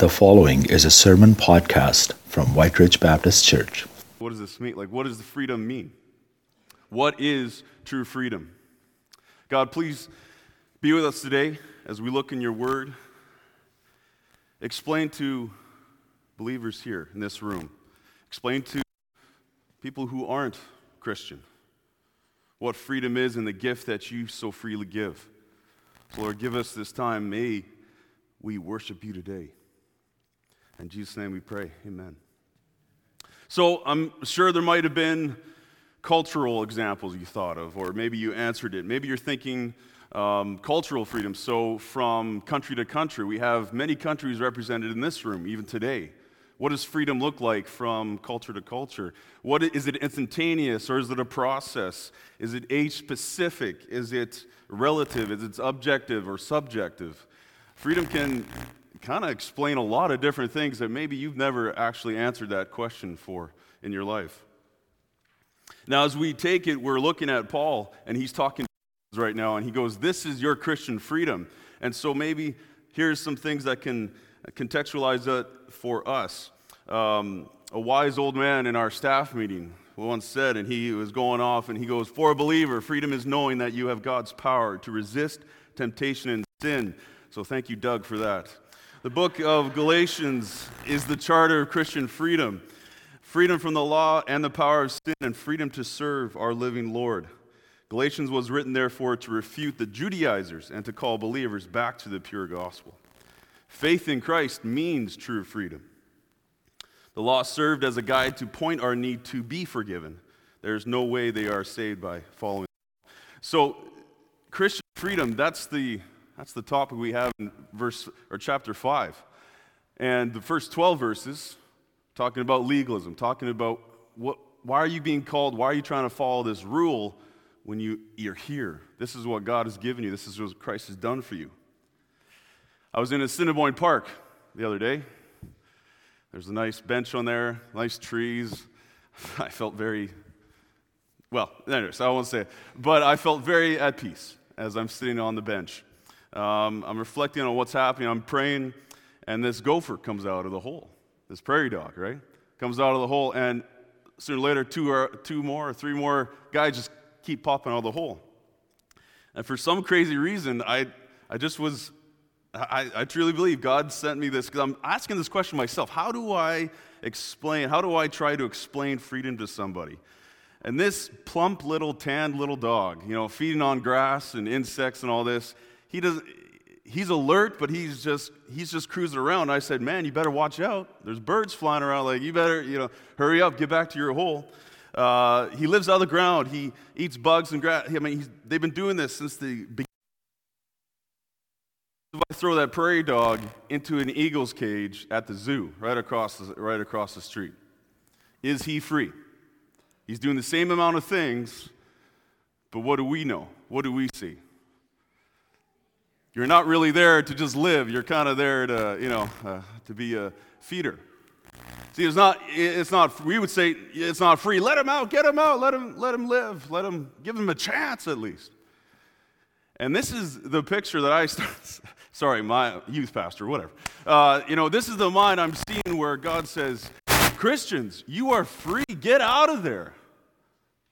The following is a sermon podcast from White Ridge Baptist Church. What does this mean? What does the freedom mean? What is true freedom? God, please be with us today as we look in your word. Explain to believers here in this room. Explain to people who aren't Christian what freedom is and the gift that you so freely give. Lord, give us this time. May we worship you today. In Jesus' name we pray, amen. So I'm sure there might have been cultural examples you thought of, or maybe you answered it. Maybe you're thinking cultural freedom. So from country to country, we have many countries represented in this room, even today. What does freedom look like from culture to culture? What is it instantaneous, or is it a process? Is it age-specific? Is it relative? Is it objective or subjective? Freedom can kind of explain a lot of different things that maybe you've never actually answered that question for in your life. Now, as we take it, we're looking at Paul, and he's talking to right now, and he goes, this is your Christian freedom. And so maybe here's some things that can contextualize that for us. A wise old man in our staff meeting once said, and he was going off, and he goes, for a believer, freedom is knowing that you have God's power to resist temptation and sin. So thank you, Doug, for that. The book of Galatians is the charter of Christian freedom. Freedom from the law and the power of sin, and freedom to serve our living Lord. Galatians was written, therefore, to refute the Judaizers and to call believers back to the pure gospel. Faith in Christ means true freedom. The law served as a guide to point our need to be forgiven. There's no way they are saved by following the law. So Christian freedom, that's the topic we have in chapter 5. And the first 12 verses, talking about legalism, talking about why are you being called, why are you trying to follow this rule when you're here? This is what God has given you. This is what Christ has done for you. I was in Assiniboine Park the other day. There's a nice bench on there, nice trees. I felt I won't say it. But I felt very at peace as I'm sitting on the bench. I'm reflecting on what's happening. I'm praying, and this gopher comes out of the hole. This prairie dog, right? Comes out of the hole, and sooner or later, three more guys just keep popping out of the hole. And for some crazy reason, I truly believe God sent me this, because I'm asking this question myself. How do I try to explain freedom to somebody? And this plump little tanned little dog, feeding on grass and insects and all this, he's alert, but he's just cruising around. And I said, man, you better watch out. There's birds flying around. Like, you better, hurry up, get back to your hole. He lives out of the ground. He eats bugs and grass. I mean, they've been doing this since the beginning. If I throw that prairie dog into an eagle's cage at the zoo, right across the street, is he free? He's doing the same amount of things, but what do we know? What do we see? You're not really there to just live. You're kind of there to, to be a feeder. See, we would say it's not free. Let him out, get him out, let him live, give him a chance at least. And this is the picture that my youth pastor, whatever. This is the mind I'm seeing where God says, Christians, you are free, get out of there.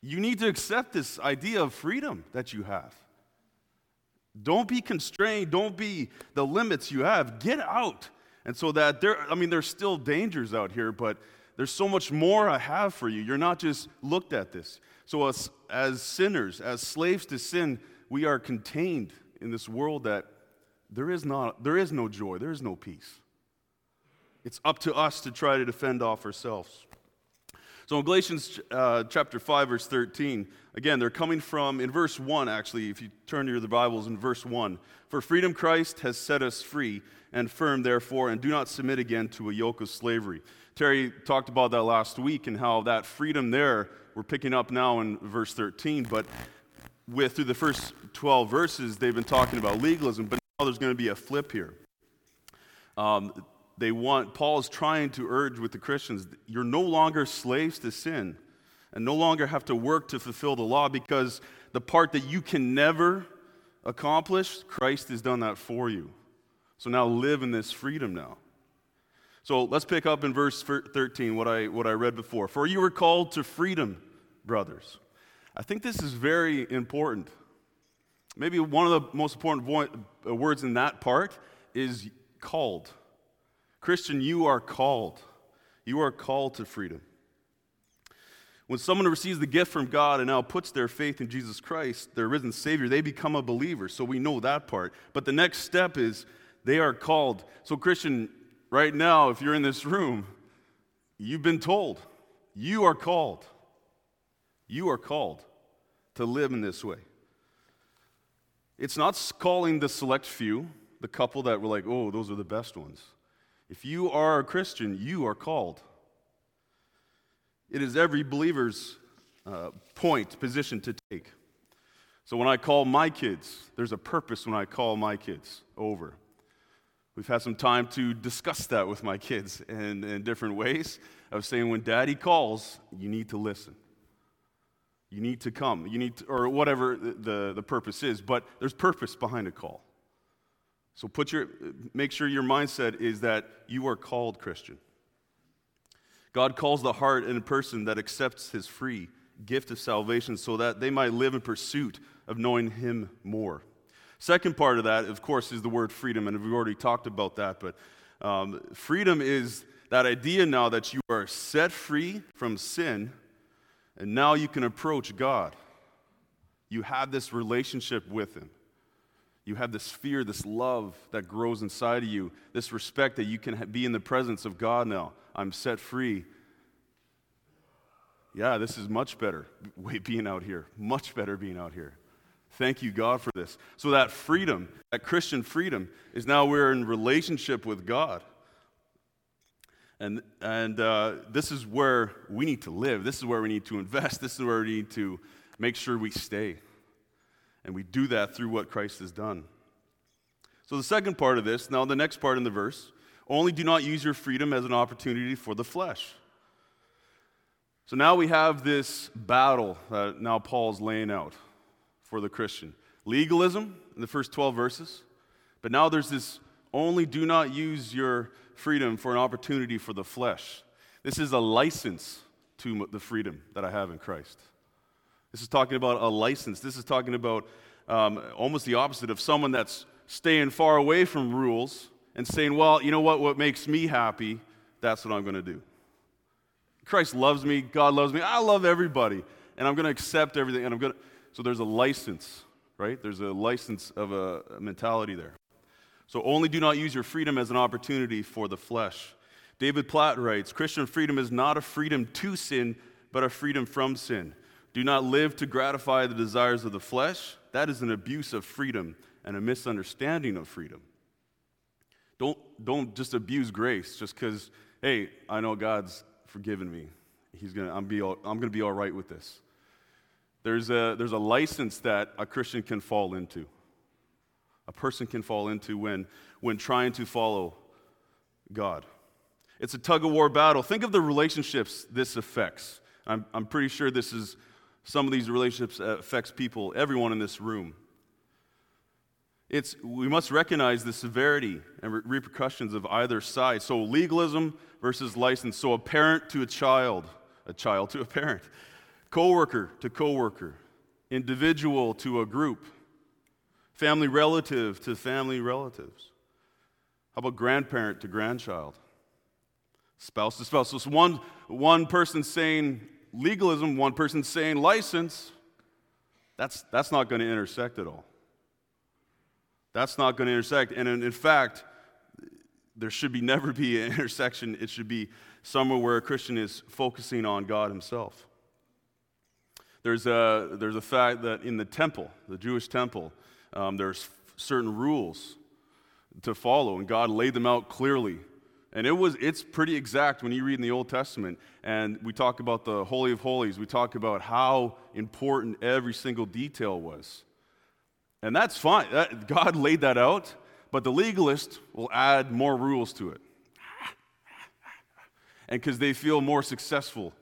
You need to accept this idea of freedom that you have. Don't be constrained. Don't be the limits you have. Get out. And so that there's still dangers out here, but there's so much more I have for you. You're not just looked at this. So as sinners, as slaves to sin, we are contained in this world that there is no joy. There is no peace. It's up to us to try to defend off ourselves. So in Galatians chapter 5, verse 13, again, they're coming from, in verse 1 actually, if you turn to the Bibles, in verse 1, for freedom Christ has set us free and firm, therefore, and do not submit again to a yoke of slavery. Terry talked about that last week and how that freedom there, we're picking up now in verse 13, but through the first 12 verses, they've been talking about legalism, but now there's going to be a flip here. Paul is trying to urge with the Christians, you're no longer slaves to sin and no longer have to work to fulfill the law, because the part that you can never accomplish, Christ has done that for you. So now live in this freedom now. So let's pick up in verse 13, what I read before. For you were called to freedom, brothers. I think this is very important. Maybe one of the most important words in that part is called. Christian, you are called. You are called to freedom. When someone receives the gift from God and now puts their faith in Jesus Christ, their risen Savior, they become a believer. So we know that part. But the next step is they are called. So Christian, right now, if you're in this room, you've been told, you are called. You are called to live in this way. It's not calling the select few, the couple that were like, oh, those are the best ones. If you are a Christian, you are called. It is every believer's position to take. So when I call my kids, there's a purpose when I call my kids over. We've had some time to discuss that with my kids in different ways of saying when daddy calls, you need to listen. You need to come. You need to, or whatever the purpose is, but there's purpose behind a call. So make sure your mindset is that you are called, Christian. God calls the heart in a person that accepts his free gift of salvation so that they might live in pursuit of knowing him more. Second part of that, of course, is the word freedom, and we've already talked about that, but freedom is that idea now that you are set free from sin, and now you can approach God. You have this relationship with him. You have this fear, this love that grows inside of you, this respect that you can be in the presence of God now. I'm set free. Yeah, this is much better being out here. Much better being out here. Thank you, God, for this. So that freedom, that Christian freedom, is now we're in relationship with God. And this is where we need to live. This is where we need to invest. This is where we need to make sure we stay. And we do that through what Christ has done. So the second part of this, now the next part in the verse, only do not use your freedom as an opportunity for the flesh. So now we have this battle that now Paul's laying out for the Christian. Legalism in the first 12 verses, but now there's this only do not use your freedom for an opportunity for the flesh. This is a license to the freedom that I have in Christ. This is talking about a license. This is talking about almost the opposite of someone that's staying far away from rules and saying, well, you know what makes me happy, that's what I'm going to do. Christ loves me, God loves me, I love everybody, and I'm going to accept everything. So there's a license, right? There's a license of a mentality there. So only do not use your freedom as an opportunity for the flesh. David Platt writes, Christian freedom is not a freedom to sin, but a freedom from sin. Do not live to gratify the desires of the flesh. That is an abuse of freedom and a misunderstanding of freedom. Don't just abuse grace just because, hey, I know God's forgiven me. I'm gonna be all right with this. There's a license that a Christian can fall into. A person can fall into when trying to follow God. It's a tug-of-war battle. Think of the relationships this affects. I'm pretty sure this is some of these relationships affects people, everyone in this room. We must recognize the severity and repercussions of either side. So legalism versus license. So a parent to a child to a parent, coworker to coworker, individual to a group, family relative to family relatives. How about grandparent to grandchild, spouse to spouse? So it's one person saying legalism, one person saying license. That's not going to intersect at all. That's not going to intersect. And in fact, there should never be an intersection. It should be somewhere where a Christian is focusing on God himself. There's a fact that in the temple, the Jewish temple, there's certain rules to follow, and God laid them out clearly. And it's pretty exact when you read in the Old Testament, and we talk about the Holy of Holies. We talk about how important every single detail was. And that's fine. God laid that out, but the legalist will add more rules to it. And because they feel more successful.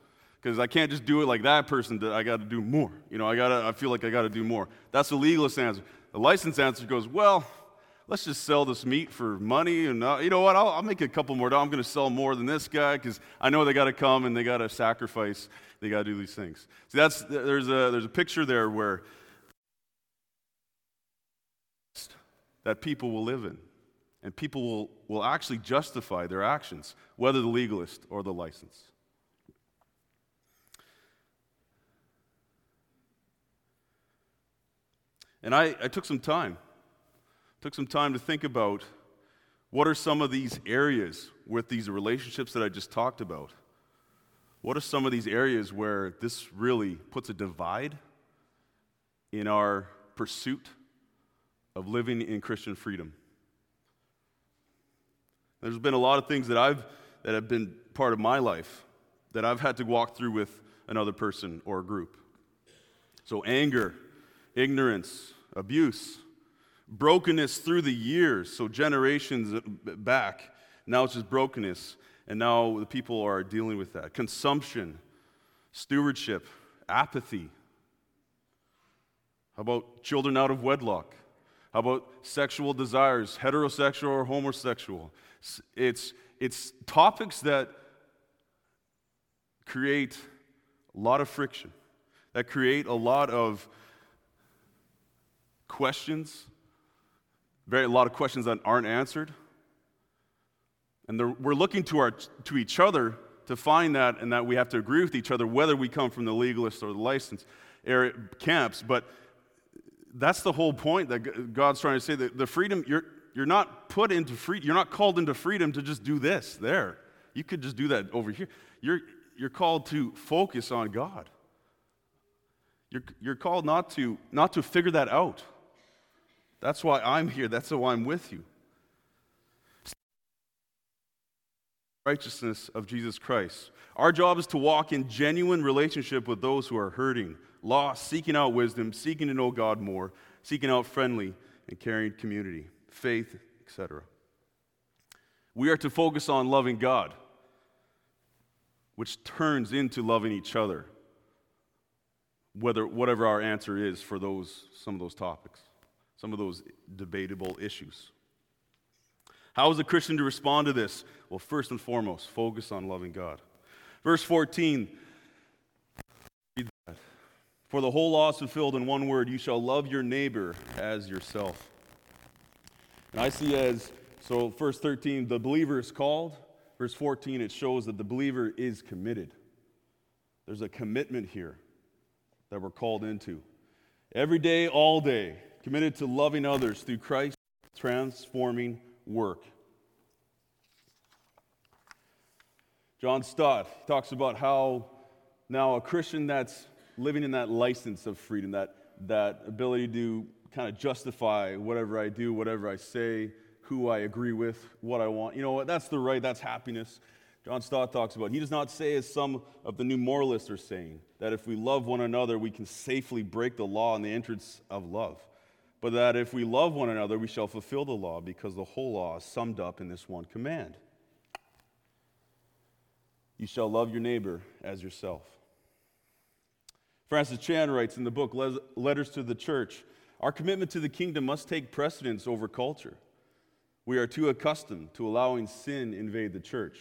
Because I can't just do it like that person, I got to do more. I feel like I got to do more. That's the legalist answer. The licensed answer goes, well, let's just sell this meat for money. And you know what? I'll make a couple more. I'm going to sell more than this guy because I know they got to come and they got to sacrifice. They got to do these things. See, there's a picture there where that people will live in, and people will actually justify their actions, whether the legalist or the license. And I took some time to think about what are some of these areas with these relationships that I just talked about. What are some of these areas where this really puts a divide in our pursuit of living in Christian freedom? There's been a lot of things that have been part of my life that I've had to walk through with another person or a group. So anger, ignorance, abuse, brokenness through the years, so generations back, now it's just brokenness, and now the people are dealing with that. Consumption, stewardship, apathy. How about children out of wedlock? How about sexual desires, heterosexual or homosexual? It's topics that create a lot of friction, that create a lot of questions, a lot of questions that aren't answered. And we're looking to each other to find that, and that we have to agree with each other, whether we come from the legalist or the licensed camps. But that's the whole point that God's trying to say, that the freedom, you're not put into free, you're not called into freedom to just do this there. You could just do that over here. You're called to focus on God. You're called not to figure that out. That's why I'm here. That's why I'm with you. Righteousness of Jesus Christ. Our job is to walk in genuine relationship with those who are hurting, lost, seeking out wisdom, seeking to know God more, seeking out friendly and caring community, faith, etc. We are to focus on loving God, which turns into loving each other, whatever our answer is for some of those topics, some of those debatable issues. How is a Christian to respond to this? Well, first and foremost, focus on loving God. Verse 14, read that. For the whole law is fulfilled in one word, you shall love your neighbor as yourself. And I see so verse 13, the believer is called. Verse 14, it shows that the believer is committed. There's a commitment here that we're called into. Every day, all day, committed to loving others through Christ's transforming work. John Stott talks about how now a Christian that's living in that license of freedom, that ability to kind of justify whatever I do, whatever I say, who I agree with, what I want. You know what? That's the right, that's happiness. John Stott talks about, he does not say, as some of the new moralists are saying, that if we love one another, we can safely break the law in the entrance of love, but that if we love one another, we shall fulfill the law, because the whole law is summed up in this one command. You shall love your neighbor as yourself. Francis Chan writes in the book Letters to the Church, our commitment to the kingdom must take precedence over culture. We are too accustomed to allowing sin invade the church.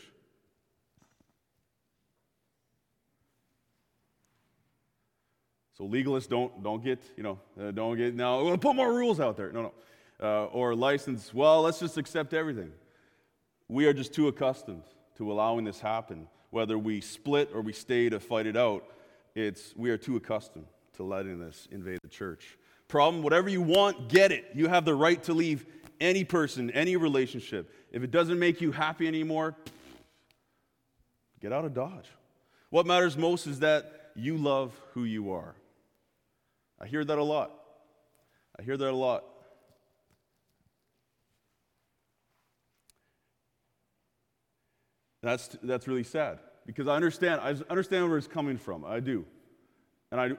So legalists don't get, now we'll put more rules out there. No. Or license, well, let's just accept everything. We are just too accustomed to allowing this happen. Whether we split or we stay to fight it out, we are too accustomed to letting this invade the church. Problem, whatever you want, get it. You have the right to leave any person, any relationship. If it doesn't make you happy anymore, get out of Dodge. What matters most is that you love who you are. I hear that a lot. That's really sad, because I understand where it's coming from. I do.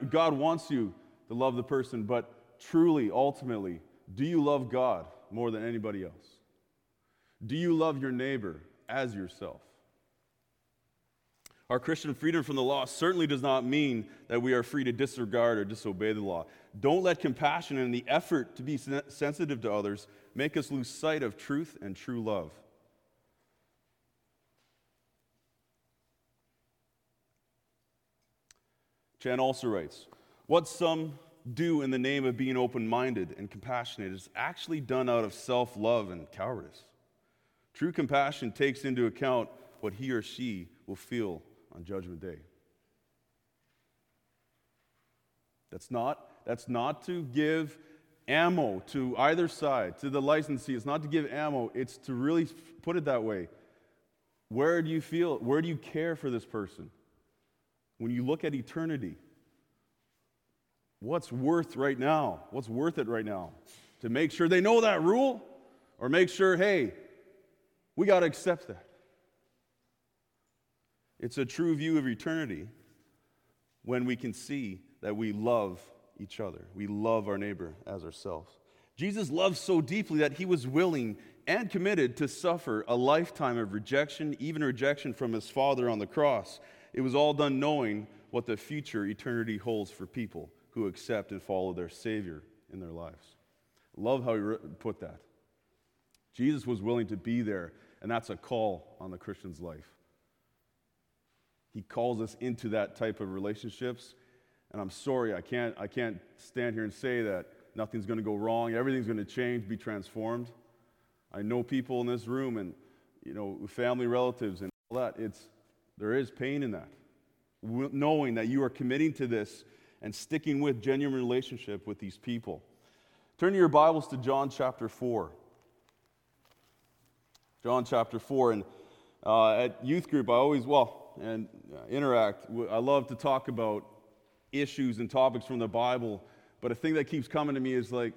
God wants you to love the person, but truly, ultimately, do you love God more than anybody else? Do you love your neighbor as yourself? Our Christian freedom from the law certainly does not mean that we are free to disregard or disobey the law. Don't let compassion and the effort to be sensitive to others make us lose sight of truth and true love. Chan also writes, what some do in the name of being open-minded and compassionate is actually done out of self-love and cowardice. True compassion takes into account what he or she will feel on Judgment Day. That's not to give ammo to either side, to the licensee. It's not to give ammo. It's to really put it that way. Where do you feel? Where do you care for this person? When you look at eternity, what's worth right now? What's worth it right now? To make sure they know that rule? Or make sure, hey, we got to accept that. It's a true view of eternity when we can see that we love each other. We love our neighbor as ourselves. Jesus loved so deeply that he was willing and committed to suffer a lifetime of rejection, even rejection from his Father on the cross. It was all done knowing what the future eternity holds for people who accept and follow their Savior in their lives. Love how he put that. Jesus was willing to be there, and that's a call on the Christian's life. He calls us into that type of relationships, and I'm sorry, I can't stand here and say that nothing's going to go wrong, everything's going to change, be transformed. I know people in this room and, you know, family, relatives, and all that. There is pain in that. Knowing that you are committing to this and sticking with genuine relationship with these people. Turn your Bibles to John chapter 4. John chapter 4, and at youth group, I love to talk about issues and topics from the Bible, but a thing that keeps coming to me is like,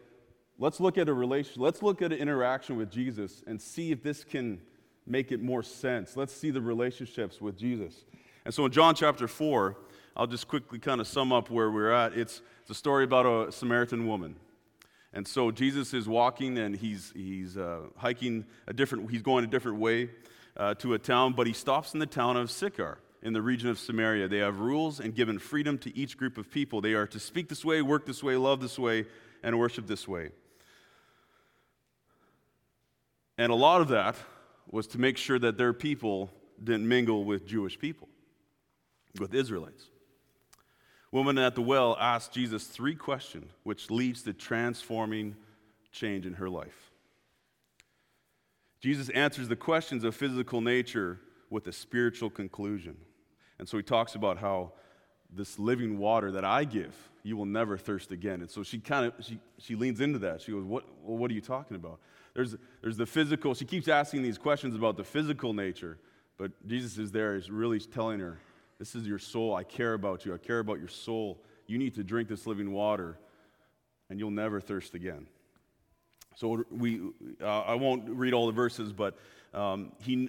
let's look at an interaction with Jesus and see if this can make it more sense. Let's see the relationships with Jesus. And so in John chapter 4, I'll just quickly kind of sum up where we're at. It's a story about a Samaritan woman. And so Jesus is walking, and he's hiking he's going a different way to a town, but he stops in the town of Sychar in the region of Samaria. They have rules and given freedom to each group of people. They are to speak this way, work this way, love this way, and worship this way. And a lot of that was to make sure that their people didn't mingle with Jewish people, with Israelites. Woman at the well asked Jesus 3 questions, which leads to transforming change in her life. Jesus answers the questions of physical nature with a spiritual conclusion. And so he talks about how this living water that I give, you will never thirst again. And so she leans into that. She goes, what are you talking about? There's the physical. She keeps asking these questions about the physical nature, but Jesus is there, is really telling her, this is your soul. I care about you. I care about your soul. You need to drink this living water, and you'll never thirst again. So I won't read all the verses, but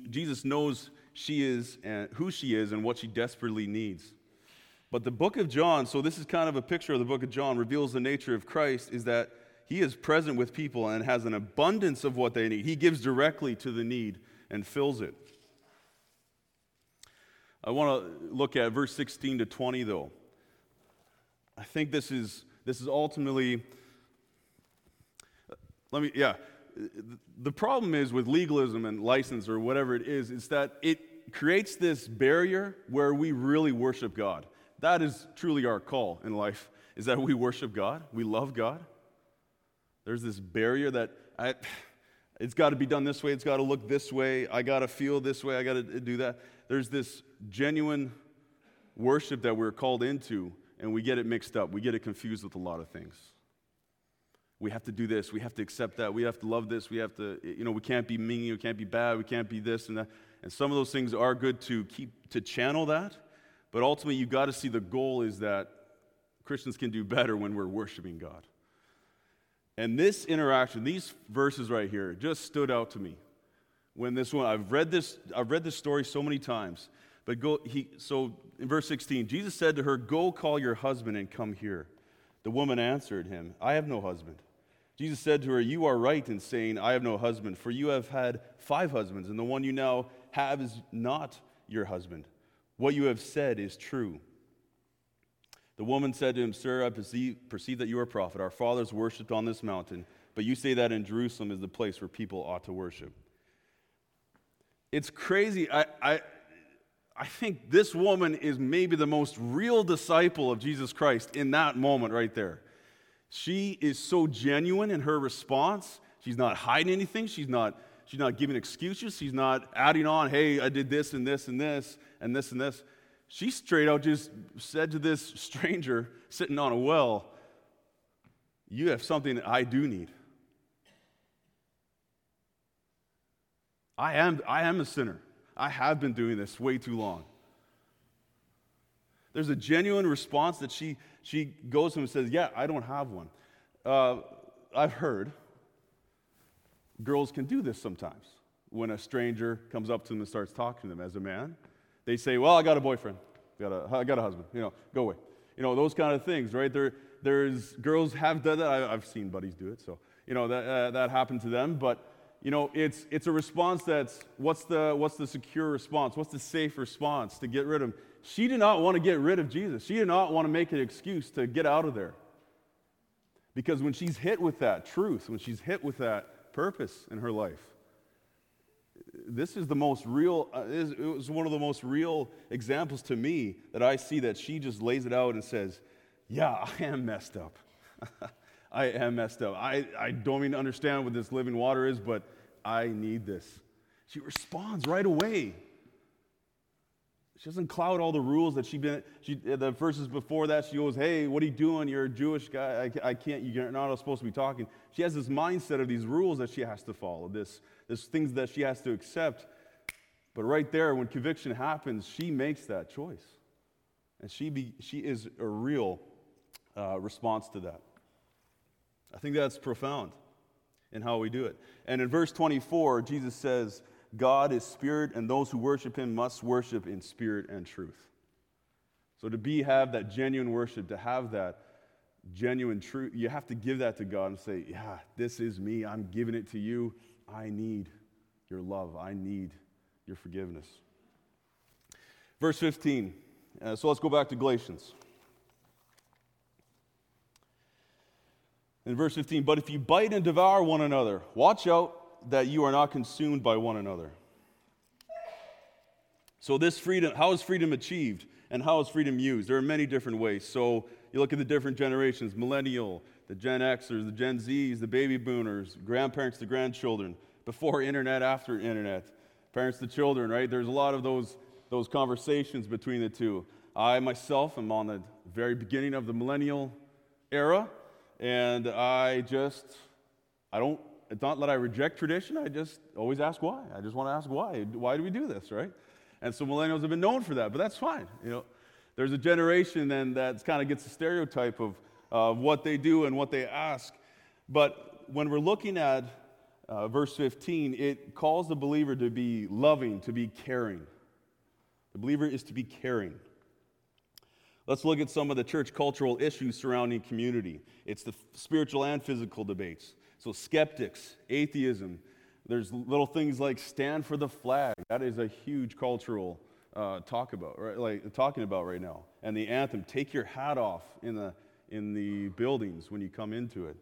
Jesus knows who she is and what she desperately needs. But the book of John, so this is kind of a picture of the book of John, reveals the nature of Christ is that he is present with people and has an abundance of what they need. He gives directly to the need and fills it. I want to look at verse 16 to 20, though. I think this is ultimately. The problem is with legalism and license or whatever it is that it creates this barrier where we really worship God. That is truly our call in life, is that we worship God, we love God. There's this barrier that it's got to be done this way, it's got to look this way, I got to feel this way, I got to do that. There's this genuine worship that we're called into, and we get it mixed up. We get it confused with a lot of things. We have to do this. We have to accept that. We have to love this. We have to, we can't be mean. We can't be bad. We can't be this and that. And some of those things are good to channel that, but ultimately you've got to see the goal is that Christians can do better when we're worshiping God. And this interaction, these verses right here, just stood out to me. When this one, I've read this story so many times, but so in verse 16, Jesus said to her, "Go call your husband and come here." The woman answered him, "I have no husband." Jesus said to her, "You are right in saying, 'I have no husband,' for you have had 5 husbands, and the one you now have is not your husband. What you have said is true." The woman said to him, "Sir, I perceive that you are a prophet. Our fathers worshipped on this mountain, but you say that in Jerusalem is the place where people ought to worship." It's crazy. I think this woman is maybe the most real disciple of Jesus Christ in that moment right there. She is so genuine in her response. She's not hiding anything. She's not giving excuses. She's not adding on, "Hey, I did this and this and this and this and this." She straight out just said to this stranger sitting on a well, "You have something that I do need. I am a sinner. I have been doing this way too long." There's a genuine response that she goes to him and says, "Yeah, I don't have one." I've heard girls can do this sometimes. When a stranger comes up to them and starts talking to them as a man, they say, "Well, I got a boyfriend. I got a husband. You know, go away." You know, those kind of things, right? There's girls have done that. I've seen buddies do it, so you know that happened to them, but. You know, it's a response that's, what's the secure response? What's the safe response to get rid of him? She did not want to get rid of Jesus. She did not want to make an excuse to get out of there. Because when she's hit with that truth, when she's hit with that purpose in her life, this is the most real, it was one of the most real examples to me that I see that she just lays it out and says, "Yeah, I am messed up." I am messed up. I don't even understand what this living water is, but I need this. She responds right away. She doesn't cloud all the rules that the verses before that, she goes, "Hey, what are you doing? You're a Jewish guy. I can't, you're not supposed to be talking." She has this mindset of these rules that she has to follow, this things that she has to accept. But right there, when conviction happens, she makes that choice. And she is a real response to that. I think that's profound in how we do it. And in verse 24, Jesus says, "God is spirit, and those who worship him must worship in spirit and truth." So to have that genuine worship, to have that genuine truth, you have to give that to God and say, "Yeah, this is me. I'm giving it to you. I need your love. I need your forgiveness." Verse 15. So let's go back to Galatians. In verse 15, "But if you bite and devour one another, watch out that you are not consumed by one another." So this freedom, how is freedom achieved and how is freedom used? There are many different ways. So you look at the different generations, millennial, the Gen Xers, the Gen Zs, the baby boomers, grandparents to grandchildren, before internet, after internet, parents to children, right? There's a lot of those conversations between the two. I myself am on the very beginning of the millennial era. And it's not that I reject tradition, I just always ask why. I just want to ask why. Why do we do this, right? And so millennials have been known for that, but that's fine. You know, there's a generation then that kind of gets a stereotype of what they do and what they ask. But when we're looking at verse 15, it calls the believer to be loving, to be caring. The believer is to be caring. Let's look at some of the church cultural issues surrounding community. It's the spiritual and physical debates. So skeptics, atheism, there's little things like stand for the flag. That is a huge cultural talk about, right? Like talking about right now. And the anthem, take your hat off in the buildings when you come into it.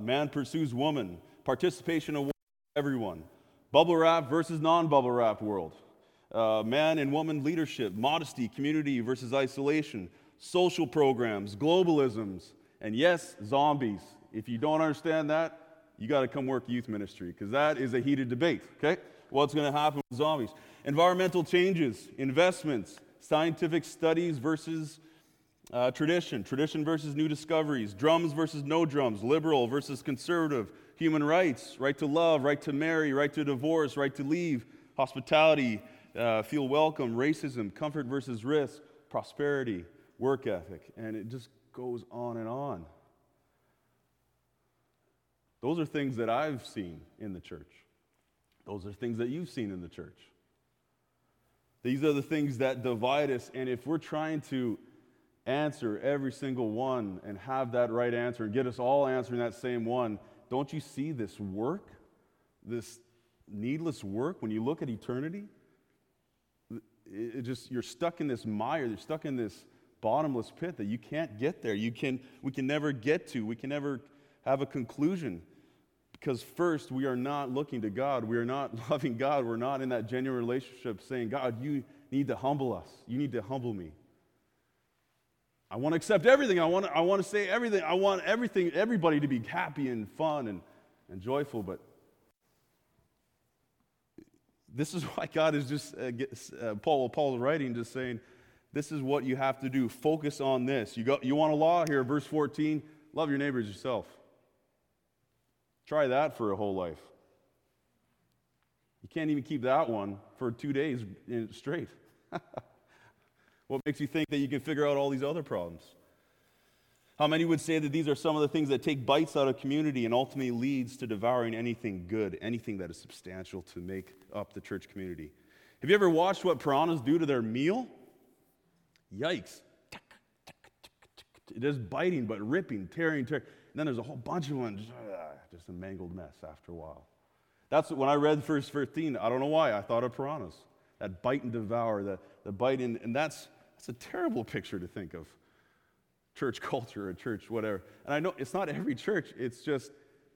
Man pursues woman, participation of everyone. Bubble wrap versus non-bubble wrap world. Man and woman leadership, modesty, community versus isolation, social programs, globalisms, and yes, zombies. If you don't understand that, you got to come work youth ministry because that is a heated debate, okay? What's going to happen with zombies? Environmental changes, investments, scientific studies versus tradition versus new discoveries, drums versus no drums, liberal versus conservative, human rights, right to love, right to marry, right to divorce, right to leave, hospitality, feel welcome, racism, comfort versus risk, prosperity, work ethic, and it just goes on and on. Those are things that I've seen in the church. Those are things that you've seen in the church. These are the things that divide us, and if we're trying to answer every single one and have that right answer and get us all answering that same one, don't you see this work, this needless work when you look at eternity? it just, you're stuck in this mire, you're stuck in this bottomless pit that you can't get there. We can never get to, we can never have a conclusion. Because first, we are not looking to God. We are not loving God. We're not in that genuine relationship saying, God, you need to humble us. You need to humble me. I want to accept everything. I want to say everything. I want everything, everybody to be happy and fun and joyful. But this is why God is just, Paul's writing, just saying, this is what you have to do. Focus on this. You want a law here, verse 14, love your neighbors yourself. Try that for a whole life. You can't even keep that one for 2 days straight. What makes you think that you can figure out all these other problems? How many would say that these are some of the things that take bites out of community and ultimately leads to devouring anything good, anything that is substantial to make up the church community? Have you ever watched what piranhas do to their meal? Yikes. Just biting, but ripping, tearing. And then there's a whole bunch of ones. Just a mangled mess after a while. That's when I read verse 15. I don't know why. I thought of piranhas. That bite and devour, the bite in, and that's a terrible picture to think of. Church culture or church whatever. And I know it's not every church. It's just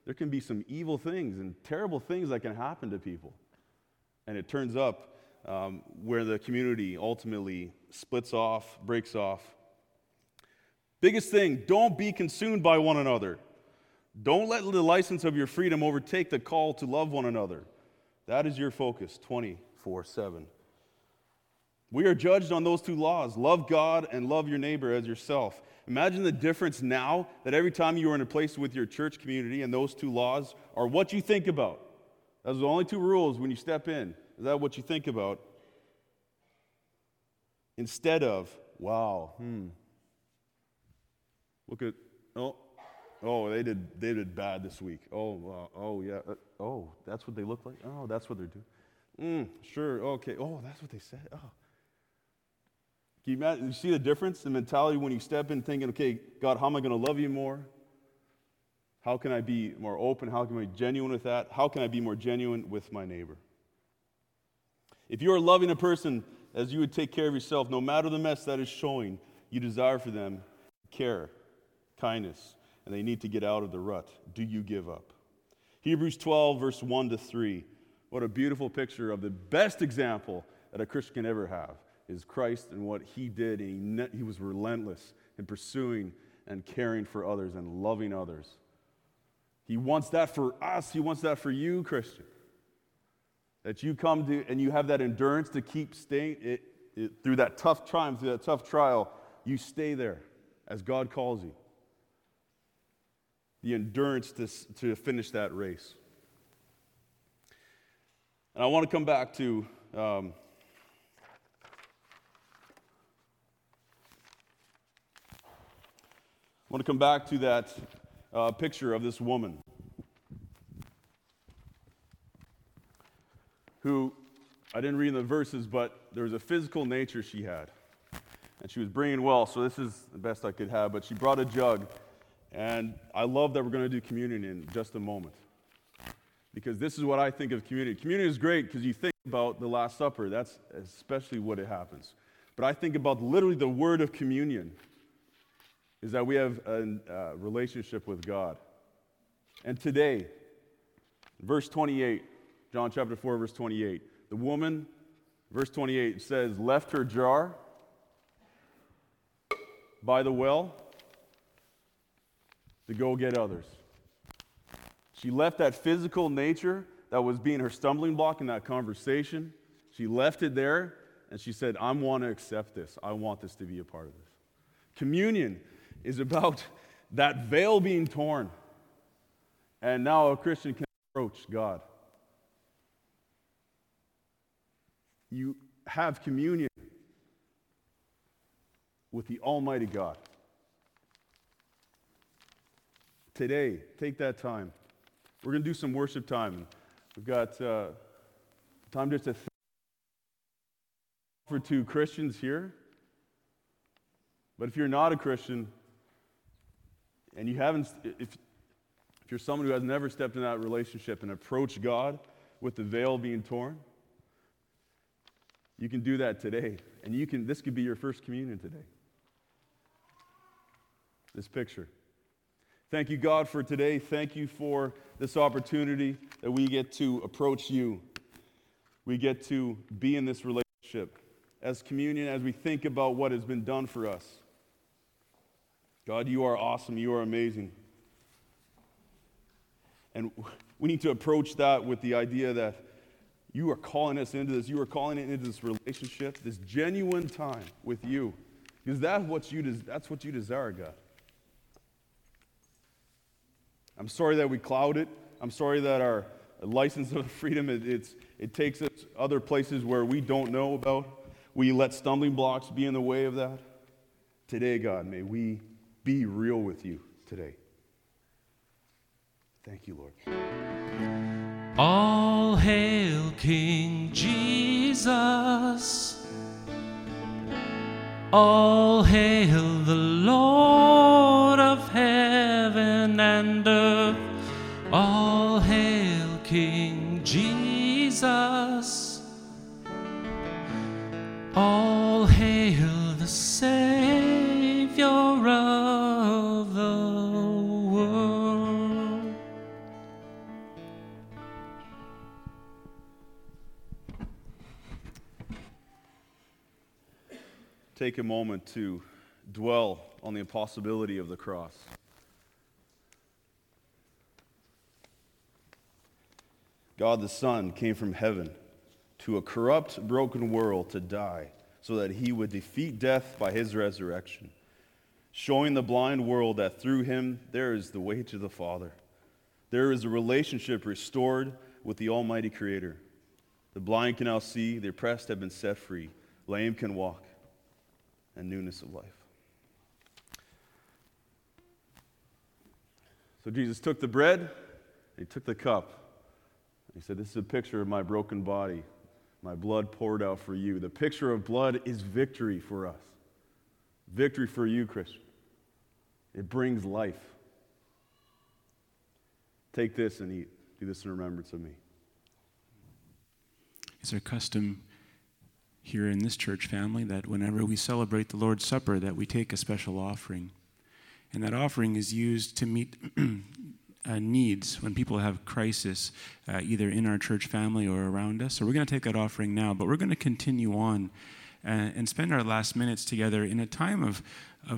there can be some evil things and terrible things that can happen to people. And it turns up where the community ultimately splits off, breaks off. Biggest thing, don't be consumed by one another. Don't let the license of your freedom overtake the call to love one another. That is your focus, 24/7. We are judged on those two laws. Love God and love your neighbor as yourself. Imagine the difference now that every time you are in a place with your church community and those two laws are what you think about. Those are the only two rules when you step in. Is that what you think about? Instead of, look at, Oh, they did bad this week. Oh, yeah. Oh, that's what they look like? Oh, that's what they're doing. Sure, okay. Oh, that's what they said. Oh. Can you imagine, you see the difference, the mentality when you step in thinking, okay, God, how am I going to love you more? How can I be more open? How can I be genuine with that? How can I be more genuine with my neighbor? If you are loving a person as you would take care of yourself, no matter the mess that is showing, you desire for them care, kindness, and they need to get out of the rut. Do you give up? Hebrews 12, verse 1-3. What a beautiful picture of the best example that a Christian can ever have is Christ and what he did. And he was relentless in pursuing and caring for others and loving others. He wants that for us. He wants that for you, Christian. That you come to and you have that endurance to keep staying through that tough time, through that tough trial. You stay there as God calls you. The endurance to finish that race. And I want to come back to that picture of this woman who, I didn't read in the verses, but there was a physical nature she had. And she was bringing well, so this is the best I could have, but she brought a jug. And I love that we're going to do communion in just a moment. Because this is what I think of communion. Communion is great because you think about the Last Supper. That's especially what it happens. But I think about literally the word of communion is that we have a relationship with God. And today, verse 28, John chapter 4, verse 28, the woman, verse 28, says, left her jar by the well to go get others. She left that physical nature that was being her stumbling block in that conversation. She left it there, and she said, I want to accept this. I want this to be a part of this. Communion is about that veil being torn, and now a Christian can approach God. You have communion with the Almighty God. Today, take that time. We're going to do some worship time. We've got time just to offer to Christians here. But if you're not a Christian, and you haven't, if you're someone who has never stepped in that relationship and approached God with the veil being torn, You can do that today, and you can. This could be your first communion today. This picture. Thank you, God, for today. Thank you for this opportunity that we get to approach you. We get to be in this relationship as communion, as we think about what has been done for us. God, you are awesome. You are amazing. And we need to approach that with the idea that you are calling us into this. You are calling it into this relationship, this genuine time with you. Because that's what you desire, God. I'm sorry that we cloud it. I'm sorry that our license of freedom, it takes us other places where we don't know about. We let stumbling blocks be in the way of that. Today, God, may we be real with you today. Thank you, Lord. All hail King Jesus. All hail the Lord of heaven and earth. All hail King Jesus. All hail the Savior of the world. Take a moment to dwell on the impossibility of the cross. God the Son came from heaven to a corrupt, broken world to die so that he would defeat death by his resurrection, showing the blind world that through him there is the way to the Father. There is a relationship restored with the Almighty Creator. The blind can now see, the oppressed have been set free, lame can walk, and newness of life. So Jesus took the bread, and he took the cup. He said, this is a picture of my broken body, my blood poured out for you. The picture of blood is victory for us. Victory for you, Christian. It brings life. Take this and eat. Do this in remembrance of me. It's our custom here in this church family that whenever we celebrate the Lord's Supper, that we take a special offering. And that offering is used to meet needs when people have crisis, either in our church family or around us. So we're going to take that offering now, but we're going to continue on and spend our last minutes together in a time of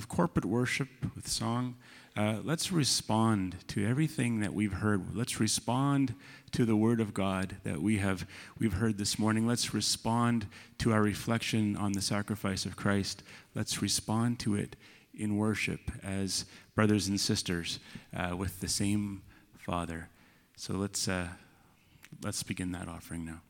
corporate worship with song. Let's respond to everything that we've heard. Let's respond to the Word of God that we've heard this morning. Let's respond to our reflection on the sacrifice of Christ. Let's respond to it in worship as brothers and sisters with the same Father. So let's begin that offering now.